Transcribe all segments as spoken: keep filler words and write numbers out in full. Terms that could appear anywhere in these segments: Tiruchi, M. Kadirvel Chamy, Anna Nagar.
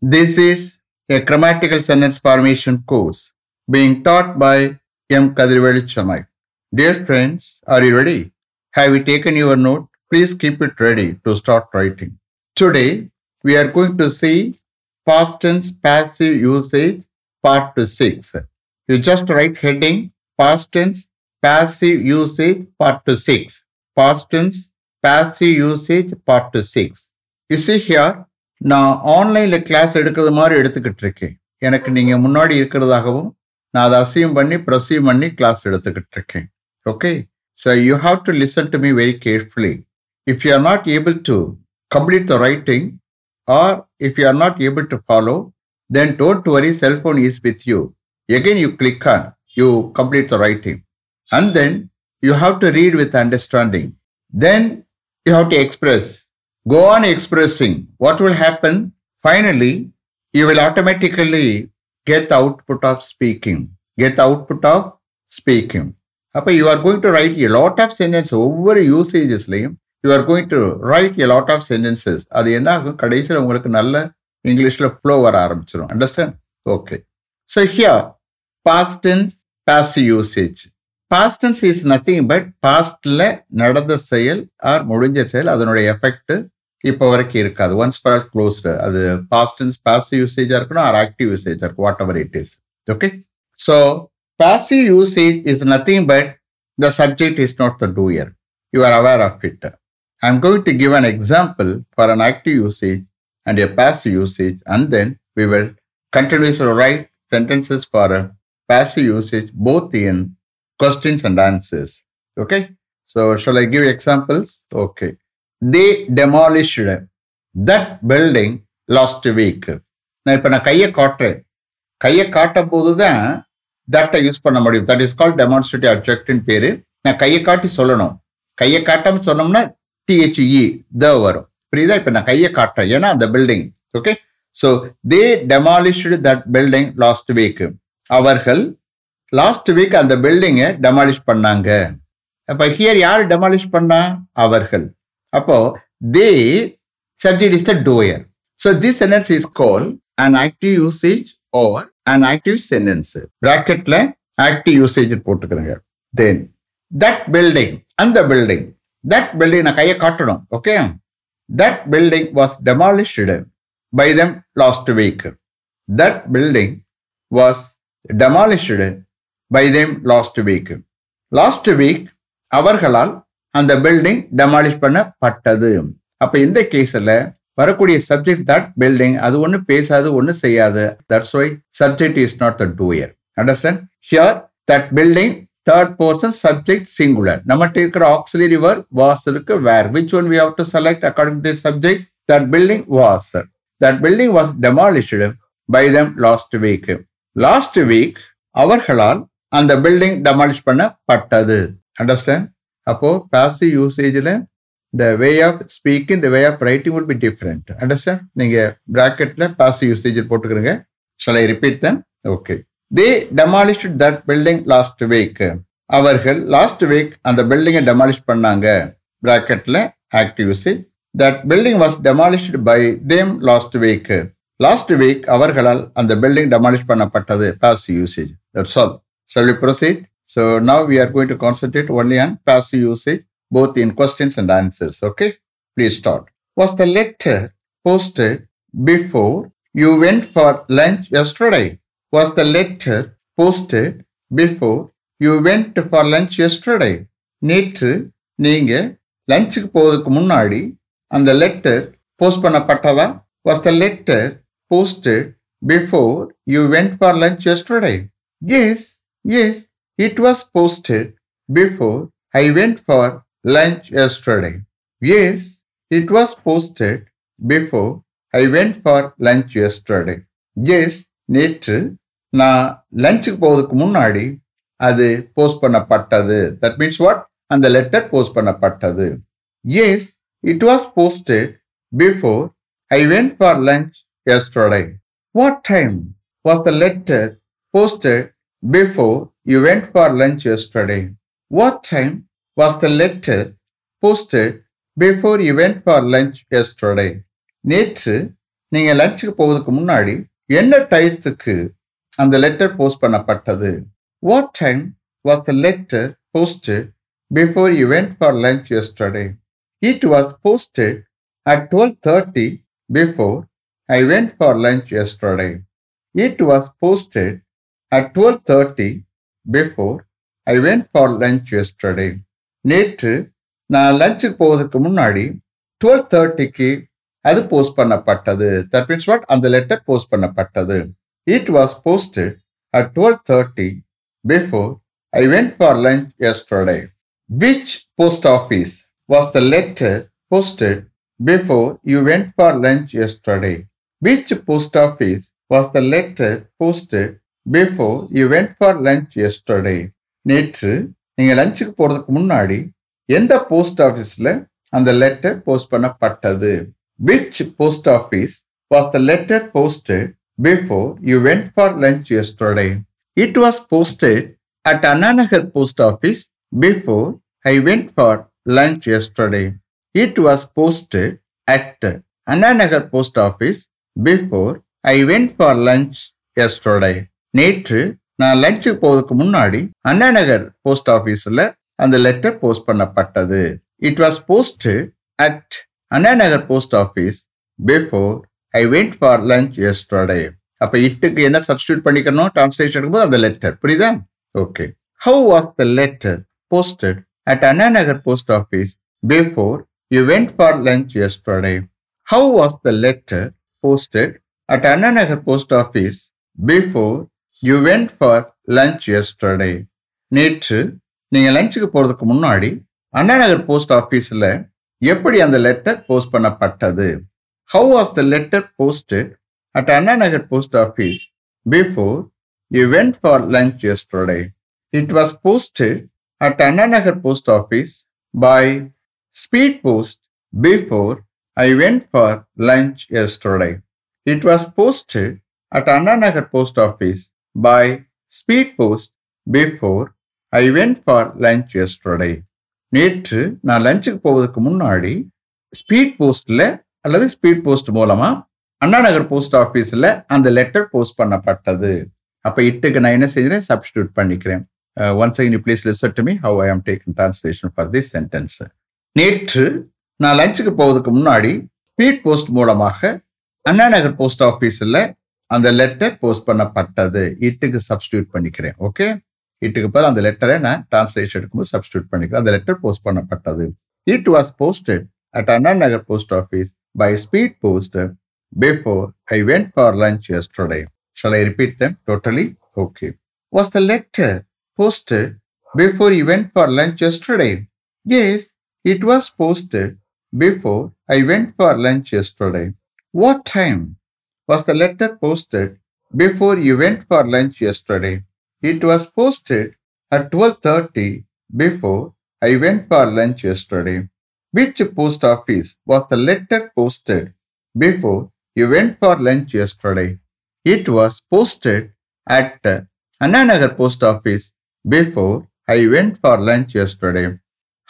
This is a grammatical sentence formation course being taught by M. Kadirvel Chamy. Dear friends, are you ready? Have you taken your note? Please keep it ready to start writing. Today, we are going to see past tense passive usage part six. You just write heading past tense passive usage part six. Past tense passive usage part six. You see here, நான் ஆன்லைனில் class எடுக்கிறது மாதிரி எடுத்துக்கிட்டு இருக்கேன். எனக்கு நீங்கள் முன்னாடி இருக்கிறதாகவும் நான் அதை அசியூம் பண்ணி ப்ரொசியூம் பண்ணி கிளாஸ் எடுத்துக்கிட்டு இருக்கேன். Okay, so you have to listen to me very carefully. If you are not able to complete the writing or if you are not able to follow then don't worry, cellphone is with you. Again you click on, you complete the writing and then you have to read with understanding. Then you have to express. Go on expressing. What will happen? Finally, you will automatically get the output of speaking. Get the output of speaking. You are going to write a lot of sentences. Over usages, you are going to write a lot of sentences. That's why கடைசியில் உங்களுக்கு நல்ல இங்கிலீஷ்ல flow வர ஆரம்பிச்சிடும். Understand? Okay. So here, past tense, passive usage. Past tense is nothing but pastல நடந்த செயல் R முடிஞ்ச செயல் அதனுடைய எஃபெக்ட் இப்போ வரைக்கும் இருக்காது. Once for all closed. அது பாஸ்ட் டென்ஸ் பாசிவ் யூசேஜாக இருக்கணும் ஆர் ஆக்டிவ் யூசேஜாக இருக்கும், whatever it is. Okay, so passive usage is nothing but the subject is not the doer. You are aware of it. I am going to give an example for an active usage and a passive usage and then we will continues write sentences for a passive usage both in questions and answers. Okay? So, shall I give examples? Okay. They demolished that building last week. Now, if I use the hand, that I use it. That is called demonstrative adjective in period. Now, I have to say that. I have to say that the word. Now, I have to say that the building. Okay? So, they demolished that building last week. Avargal. Last week அந்த பில்டிங்கை demolish பண்ணாங்க. அப்போ here யார் demolish பண்ணா? அவர்கள். அப்போ they subject is the doer. So this sentence is called an active usage or an active sentence. பிராக்கெட்டில் active usage போட்டுக்கிறேங்க. தென் தட் பில்டிங், அந்த பில்டிங், தட் பில்டிங் நான் கையை காட்டணும். Okay, that building was demolished by them last week. That building was demolished by them last week. Last week, அவர்களால் அந்த building demolish பண்ணப்பட்டது. அப்போ இந்த கேஸில் வரக்கூடிய சப்ஜெக்ட் தட் பில்டிங், அது ஒன்றும் பேசாது ஒன்றும் செய்யாது. That's why subject is not the doer. Understand? Here that building third person subject singular. நம்மகிட்ட இருக்கிற ஆக்சிலரி வேர்ட் வாஸ் இருக்கு. Where which one we have to select according to the subject? That building was. That building was demolished by them last week. Last week அவர்களால் அந்த building demolish பண்ணப்பட்டது. Understand? அப்போ passive யூசேஜில் the way of speaking, the way of writing will be different. Understand? நீங்கள் ப்ராக்கெட்டில் passive usage போட்டுக்கிறீங்க. Shall I repeat them? Okay. They demolished that building last week. அவர்கள் last week அந்த பில்டிங்கை demolish பண்ணாங்க. ப்ராக்கெட்டில் active usage. That building was demolished by them last week. Last week அவர்களால் அந்த பில்டிங் டெமாலிஷ் பண்ணப்பட்டது. Passive usage. That's all. Shall we proceed? So now we are going to concentrate only on passive usage, both in questions and answers. Okay? Please start. Was the letter posted before you went for lunch yesterday? Was the letter posted before you went for lunch yesterday? நேற்று நீங்கள் லஞ்சுக்கு போவதுக்கு முன்னாடி அந்த letter post பண்ணப்பட்டதா? Was the letter posted before you went for lunch yesterday? Yes. Yes, it was posted before I went for lunch yesterday. Yes, it was posted before I went for lunch yesterday. Yes, நேற்று நான் லஞ்சுக்கு போவதுக்கு முன்னாடி அது post பண்ணப்பட்டது. That means what? அந்த letter post பண்ணப்பட்டது. Yes, it was posted before I went for lunch yesterday. What time was the letter posted before you went for lunch yesterday? What time was the letter posted before you went for lunch yesterday? நேற்று நீங்கள் லஞ்சுக்கு போவதுக்கு முன்னாடி என்ன டயத்துக்கு அந்த letter post பண்ணப்பட்டது? What time was the letter posted before you went for lunch yesterday? It was posted at twelve thirty before I went for lunch yesterday. It was posted at twelve thirty before I went for lunch yesterday. நேற்று நான் லஞ்சுக்கு போவதற்கு முன்னாடி twelve தேர்ட்டிக்கு அது post பண்ணப்பட்டது. That means what? அந்த letter post பண்ணப்பட்டது. It was posted at twelve thirty before I went for lunch yesterday. Which post office was the letter posted before you went for lunch yesterday? Which post office was the letter posted before you went for lunch yesterday? நேற்று நீங்கள் லஞ்சுக்கு போகிறதுக்கு முன்னாடி எந்த post ஆஃபீஸில் அந்த letter post பண்ணப்பட்டது? Which post office was the letter posted before you went for lunch yesterday? It was posted at Anna Nagar post office before I went for lunch yesterday. It was posted at Anna Nagar post office before I went for lunch yesterday. நேற்று நான் லஞ்சுக்கு போவதற்கு முன்னாடி அண்ணா Nagar post ஆஃபீஸில் அந்த letter post பண்ணப்பட்டது. It was posted at Anna Nagar post office before I went for lunch yesterday. அப்போ இட்டுக்கு என்ன சப்ஸ்டியூட் பண்ணிக்கணும்? டிரான்ஸ்லேஷன் பண்ணும்போது அந்த லெட்டர். புரியுதா? Okay. How was the letter posted at Anna Nagar post office before you went for lunch yesterday? How was the letter posted at Anna Nagar post office before you went for lunch yesterday? நேற்று நீங்கள் லஞ்சுக்கு போகிறதுக்கு முன்னாடி அண்ணா Nagar post ஆஃபீஸில் எப்படி அந்த letter post பண்ணப்பட்டது? How was the letter posted at Anna Nagar post office before you went for lunch yesterday? It was posted at Anna Nagar post office by speed post before I went for lunch yesterday. It was posted at Anna Nagar post office by speed post before I went for lunch yesterday. நேற்று நான் லஞ்சுக்கு போவதற்கு முன்னாடி speed போஸ்டில் அல்லது speed post மூலமாக அண்ணா Nagar post ஆஃபீஸில் அந்த letter post பண்ணப்பட்டது. அப்போ இட்டுக்கு நான் என்ன செய்கிறேன்? சப்ஸ்டியூட் பண்ணிக்கிறேன். Once again you please listen to me how I am taking translation for this sentence. நேற்று நான் லஞ்சுக்கு போவதற்கு முன்னாடி ஸ்பீட் போஸ்ட் மூலமாக அண்ணா நகர் போஸ்ட் ஆஃபீஸில் அந்த லெட்டர் போஸ்ட் பண்ணப்பட்டது. இட்டுக்கு சப்ஸ்டியூட் பண்ணிக்கிறேன். ஓகே. இட்டுக்கு பதில் அந்த லெட்டரை நான் டிரான்ஸ்லேஷன் எடுக்கும்போது சப்ஸ்டியூட் பண்ணிக்கிறேன். அந்த லெட்டர் போஸ்ட் பண்ணப்பட்டது. It was posted at Anna Nagar post office by speed post before I went for lunch yesterday. Shall I repeat them totally? Okay. Was the letter posted before you went for lunch yesterday? Yes, it was posted before I went for lunch yesterday. What time was the letter posted before you went for lunch yesterday? It was posted at twelve thirty before I went for lunch yesterday. Which post office was the letter posted before you went for lunch yesterday? It was posted at Anna Nagar post office before I went for lunch yesterday.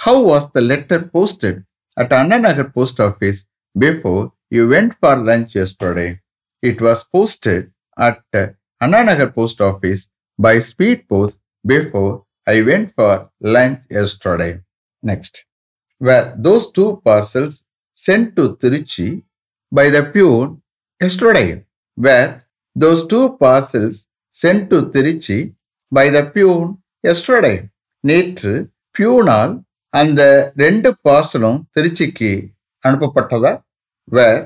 How was the letter posted at Anna Nagar post office before you went for lunch yesterday? It was posted at Anna Nagar post office by speed post before I went for lunch yesterday. Next. Were those two parcels sent to Tiruchi by the pune yesterday? Were those two parcels sent to Tiruchi by the pune yesterday? நேற்று பியூனால் அந்த ரெண்டு பார்சலும் திருச்சிக்கு அனுப்பப்பட்டதா? Were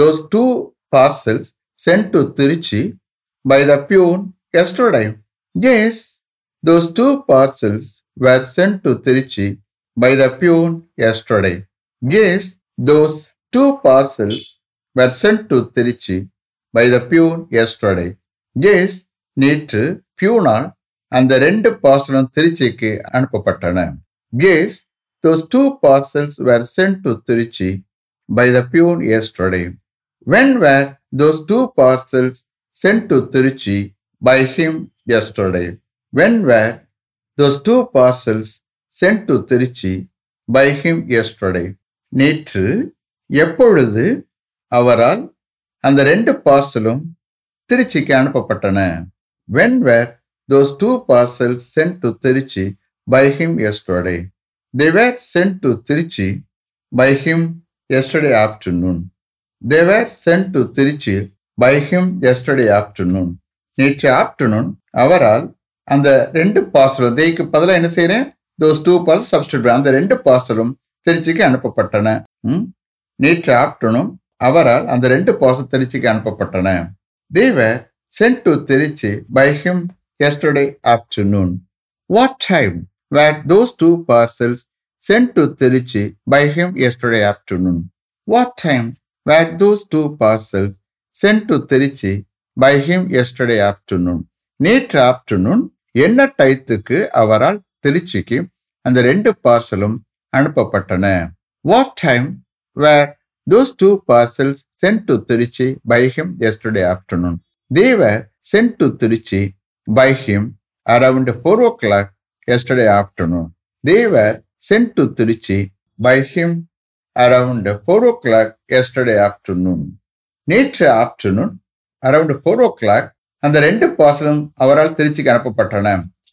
those two parcels sent to Tiruchi by the pune yesterday? Yes, those two parcels were sent to Tiruchi by the pune yesterday. Yes, those two parcels were sent to Tiruchi by the pune yesterday. Yes, நேற்று பியூனால் அந்த ரெண்டு பார்சலும் திருச்சிக்கு அனுப்பப்பட்டன. Yes, those two parcels were sent to Tiruchi by the pune yesterday. When were those two parcels sent to Tiruchi by him yesterday? When were those two parcels sent to Tiruchi by him yesterday? நேற்று எப்பொழுது அவரால் அந்த ரெண்டு பார்சலும் திருச்சிக்கு அனுப்பப்பட்டன. When were those two parcels sent to Tiruchi by him yesterday? They were sent to Tiruchi by him yesterday afternoon. They were sent to Tiruchi by him yesterday afternoon. நேற்று afternoon அவரால் அந்த ரெண்டு பார்சலும், தேய்க்கு பதிலாக என்ன செய்யறேன், தோஸ் டூ பார்சல் சப்ஸ்டிட்யூட், அந்த ரெண்டு பார்சலும் திருச்சிக்கு அனுப்பப்பட்டன. நேற்று ஆஃப்டர்நூன் அவரால் அந்த ரெண்டு பார்சல் திருச்சிக்கு அனுப்பப்பட்டன. They were sent to Tiruchi by him yesterday afternoon. What time were those two parcels sent to Tiruchi by him yesterday afternoon? What time were those two parcels sent to Tiruchi by him yesterday afternoon? நேற்று afternoon என்ன டைத்துக்கு அவரால் திருச்சிக்கு அந்த ரெண்டு பார்சலும் அனுப்பப்பட்டன? What time were those two parcels sent to Tiruchi by him yesterday afternoon? They were sent to Tiruchi by him around four o'clock yesterday afternoon. They were sent to Tiruchi by him around four o'clock yesterday afternoon. நேற்று afternoon around four o'clock அந்த ரெண்டு பார்சலும் அவரால் திருச்சிக்கு அனுப்பப்பட்டன.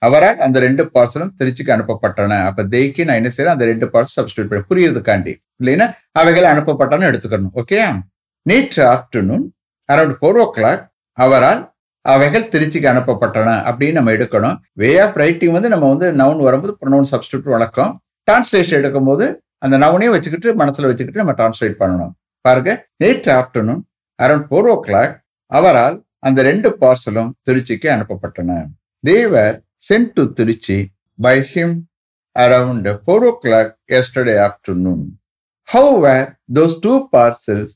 அவரால் அந்த ரெண்டு பார்சலும் திருச்சிக்கு அனுப்பப்பட்டன. அப்போ தேய்க்கு நான் என்ன செய்யறேன், அந்த ரெண்டு பார்சல் சப்ஸ்டியூட் பண்ணி புரியறதுக்காண்டி, இல்லைன்னா அவைகளை அனுப்பப்பட்டான்னு எடுத்துக்கணும். ஓகே, நேற்று afternoon around four o'clock அவரால் அவைகள் திருச்சிக்கு அனுப்பப்பட்டன அப்படின்னு நம்ம எடுக்கணும். வே ஆஃப் ரைட்டிங் வந்து நம்ம வந்து நவுன் வரும்போது ப்ரொனவுன் சப்ஸ்டியூட் வழக்கம். டிரான்ஸ்லேஷன் எடுக்கும்போது அந்த நவுனே வச்சுக்கிட்டு மனசில் வச்சுக்கிட்டு நம்ம டிரான்ஸ்லேட் பண்ணணும். பாருங்க, நேற்று afternoon around four o'clock அவரால் அந்த ரெண்டு பார்சலும் திருச்சிக்கு அனுப்பப்பட்டன. They were sent to Tiruchi by him around four o'clock yesterday afternoon. How were those two parcels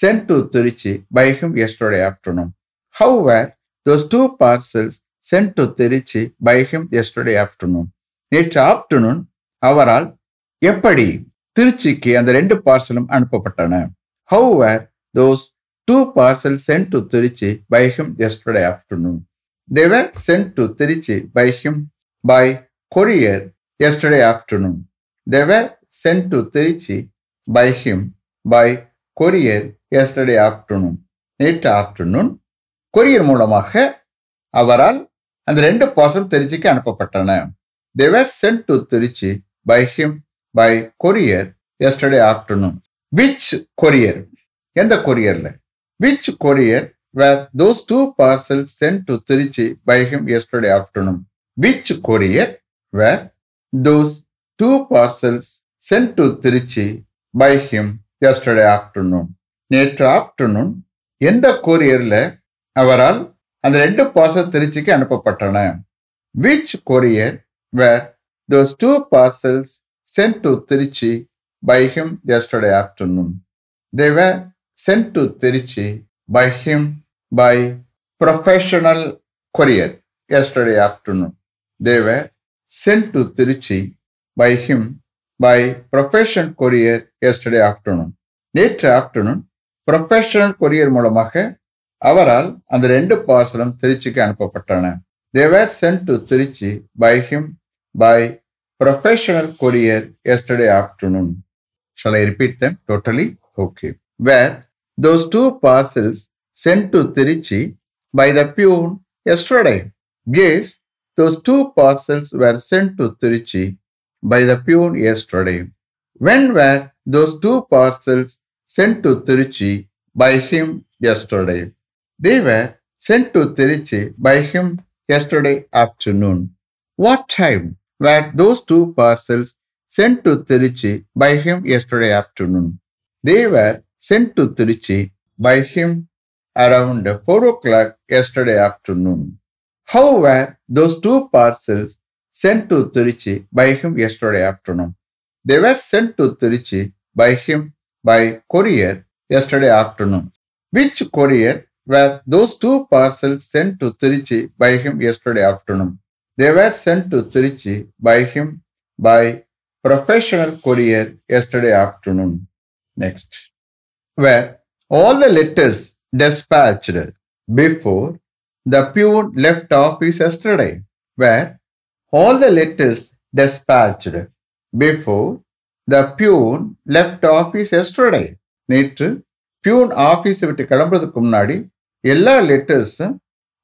sent to Tiruchi by him yesterday afternoon? How were those two parcels sent to Tiruchi by him yesterday afternoon? நேற்று afternoon அவரால் எப்படி திருச்சிக்கு அந்த ரெண்டு பார்சலும் அனுப்பப்பட்டன? How were those two parcels sent to Tiruchi by him yesterday afternoon? They were sent to Tiruchi by him by courier yesterday afternoon. They were sent to Tiruchi by him by courier yesterday afternoon. Late afternoon, courier மூலமாக அவரால் அந்த ரெண்டு parcel திருச்சிக்கு அனுப்பப்பட்டன. They were sent to Tiruchi by him by courier yesterday afternoon. Which courier? எந்த courierல? Which courier were those two parcels sent to Tiruchi by him yesterday afternoon? Which courier were those two parcels sent to Tiruchi by him yesterday afternoon? நேற்று afternoon எந்த courierல அவரால் அந்த ரெண்டு parcel திருச்சிக்கு அனுப்பப்பட்டன? Which courier were those two parcels sent to Tiruchi by him yesterday afternoon? They were sent to Tiruchi by him by professional courier yesterday afternoon. They were sent to Tiruchi by him by professional courier yesterday afternoon. Later afternoon, professional courier மூலமாக அவரால் அந்த ரெண்டு பார்சலும் திருச்சிக்கு அனுப்பப்பட்டன. They were sent to Tiruchi by him by professional courier yesterday afternoon. Shall I repeat them totally? Okay. Were those two parcels sent to Tiruchi by the peon yesterday? Yes, those two parcels were sent to Tiruchi by the peon yesterday. When were those two parcels sent to Tiruchi by him yesterday? They were sent to Tiruchi by him yesterday afternoon. What time were those two parcels sent to Tiruchi by him yesterday afternoon? They were sent to Tiruchi by him around four o'clock yesterday afternoon. How were those two parcels sent to Tiruchi by him yesterday afternoon? They were sent to Tiruchi by him by courier yesterday afternoon. Which courier were those two parcels sent to Tiruchi by him yesterday afternoon? They were sent to Tiruchi by him by professional courier yesterday afternoon. Next. Were all the letters dispatched before the peon left office yesterday? Were all the letters dispatched before the peon left office yesterday? நேற்று peon ஆஃபீஸை விட்டு கிளம்புறதுக்கு முன்னாடி எல்லா லெட்டர்ஸும்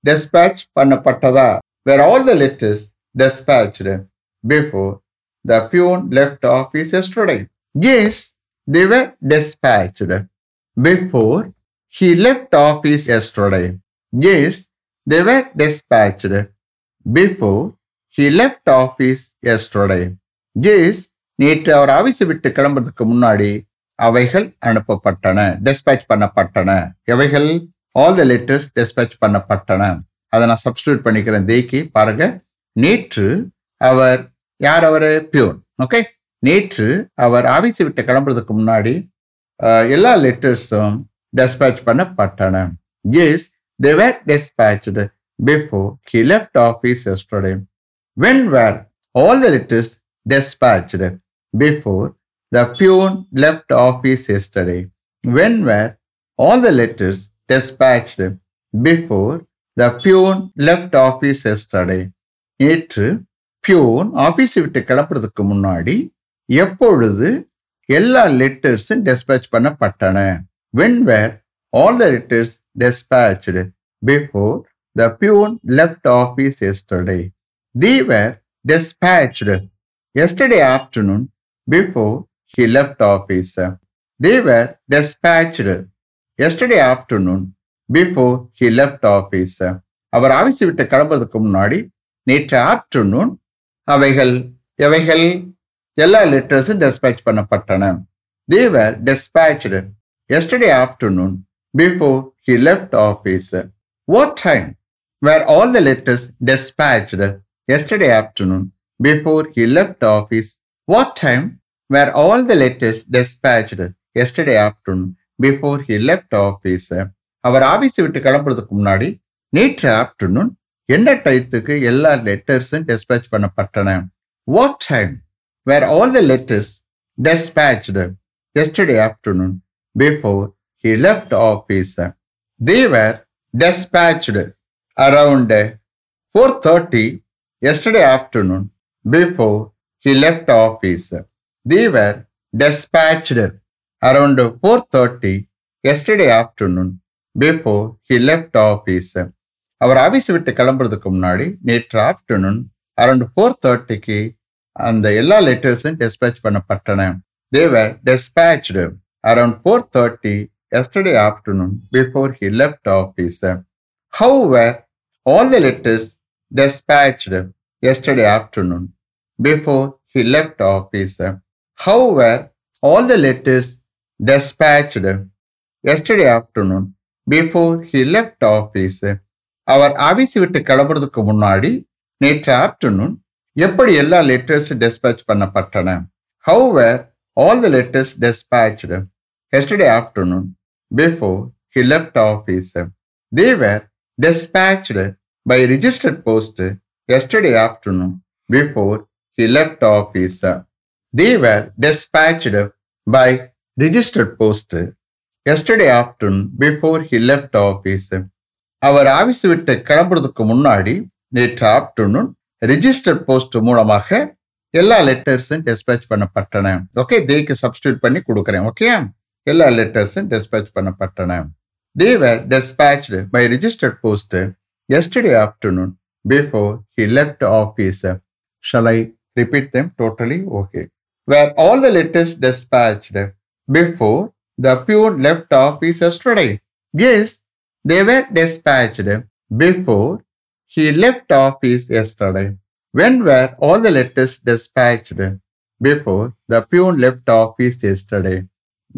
dispatch பண்ணப்பட்டதா? Were all the letters dispatch before the peon left office yesterday? Yes, they were dispatch before he left office yesterday. Yes, they were dispatch before he left office yesterday. Yes, நேற்று அவர் ஆஃபீஸை விட்டு கிளம்புறதுக்கு முன்னாடி அவைகள் அனுப்பப்பட்டன, dispatch பண்ணப்பட்டன. எவைகள்? All the letters dispatch பண்ணப்பட்டன. அதை நான் சப்ஸ்டியூட் பண்ணிக்கிறேன் தேக்கி பாருங்க. நேற்று அவர் யார்? அவர் பியூன். ஓகே, நேற்று அவர் ஆஃபீஸை விட்டு கிளம்புறதுக்கு முன்னாடி எல்லா லெட்டர்ஸும் டெஸ்பேச் பண்ணப்பட்டன. Yes, they were dispatched before he left office yesterday. When were all the letters dispatched before the peon left office yesterday? When were all the letters dispatched before the peon left office yesterday? நேற்று peon office விட்டு கிளம்புறதுக்கு முன்னாடி எப்பொழுது எல்லா லெட்டர்ஸும் dispatch பண்ணப்பட்டன? When were all the letters dispatched before the peon left office yesterday? They were dispatched yesterday afternoon before he left office. They were dispatched yesterday afternoon before he left office. அவர் office விட்டு கிளம்புறதுக்கு முன்னாடி நேற்று afternoon அவைகள் எவைகள் எல்லா லெட்டர்ஸும் dispatch பண்ணப்பட்டன. They were dispatched yesterday afternoon before he left office. What time were all the letters dispatched yesterday afternoon before he left office? What time were all the letters dispatched yesterday afternoon before he left office? அவர் ஆஃபீஸை விட்டு கிளம்புறதுக்கு முன்னாடி நேற்று afternoon என்ன டைத்துக்கு எல்லா லெட்டர்ஸும் டெஸ்பேச் பண்ணப்பட்டன? What time were all the letters dispatched yesterday afternoon before he left office? They were dispatched around four thirty yesterday afternoon before he left office. They were dispatched around four thirty yesterday afternoon before he left office. அவர் office விட்டு கிளம்புறதுக்கு முன்னாடி நேற்று afternoon around four தேர்ட்டிக்கு அந்த எல்லா லெட்டர்ஸும் dispatch பண்ணப்பட்டன. They were dispatched around four thirty yesterday afternoon before he left office. How were all the letters dispatched yesterday afternoon before he left office? How were all the letters dispatched yesterday afternoon before he left office? அவர் office விட்டு கிளம்புறதுக்கு முன்னாடி நேற்று afternoon எப்படி எல்லா letters dispatch பண்ணப்பட்டன? How were all the letters dispatched yesterday afternoon before he left office? They were dispatched by registered post yesterday afternoon before he left office. They were dispatched by registered post yesterday afternoon before he left office. அவர் office விட்டு கிளம்புறதுக்கு முன்னாடி நேற்று afternoon registered post மூலமாக எல்லா லெட்டர்ஸும் dispatch பண்ணப்பட்டன. Okay, தேக்கு சப்ஸ்டியூட் பண்ணி கொடுக்குறேன். ஓகே, எல்லா லெட்டர்ஸும் டெஸ்பேச் பண்ணப்பட்டன. They were dispatched by registered post yesterday afternoon before he left office. Shall I repeat them totally? Okay. Were all the letters dispatched before the peon left office yesterday? Yes, they were dispatched before he left office yesterday. When were all the letters dispatched before the peon left office yesterday?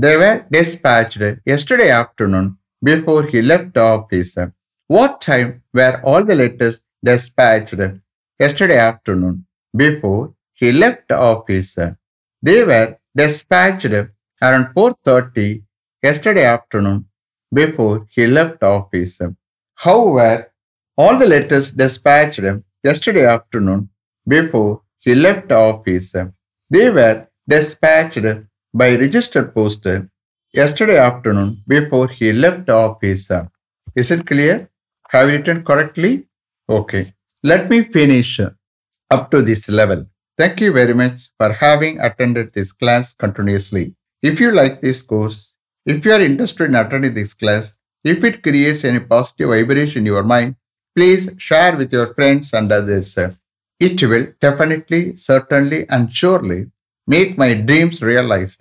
They were dispatched yesterday afternoon before he left office. What time were all the letters dispatched yesterday afternoon before he left office? They were dispatched around four thirty yesterday afternoon before he left office. How were all the letters dispatched yesterday afternoon before he left office? They were dispatched by registered post yesterday afternoon before he left office. Is it clear? Have you written correctly? Okay, let me finish up to this level. Thank you very much for having attended this class continuously. If you like this course, If you are interested in attending this class, if it creates any positive vibration in your mind, please share with your friends and others. It will definitely, certainly and surely make my dreams realized.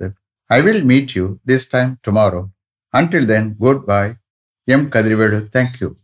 I will meet you this time tomorrow. Until then, goodbye. M. Kadirvel, thank you.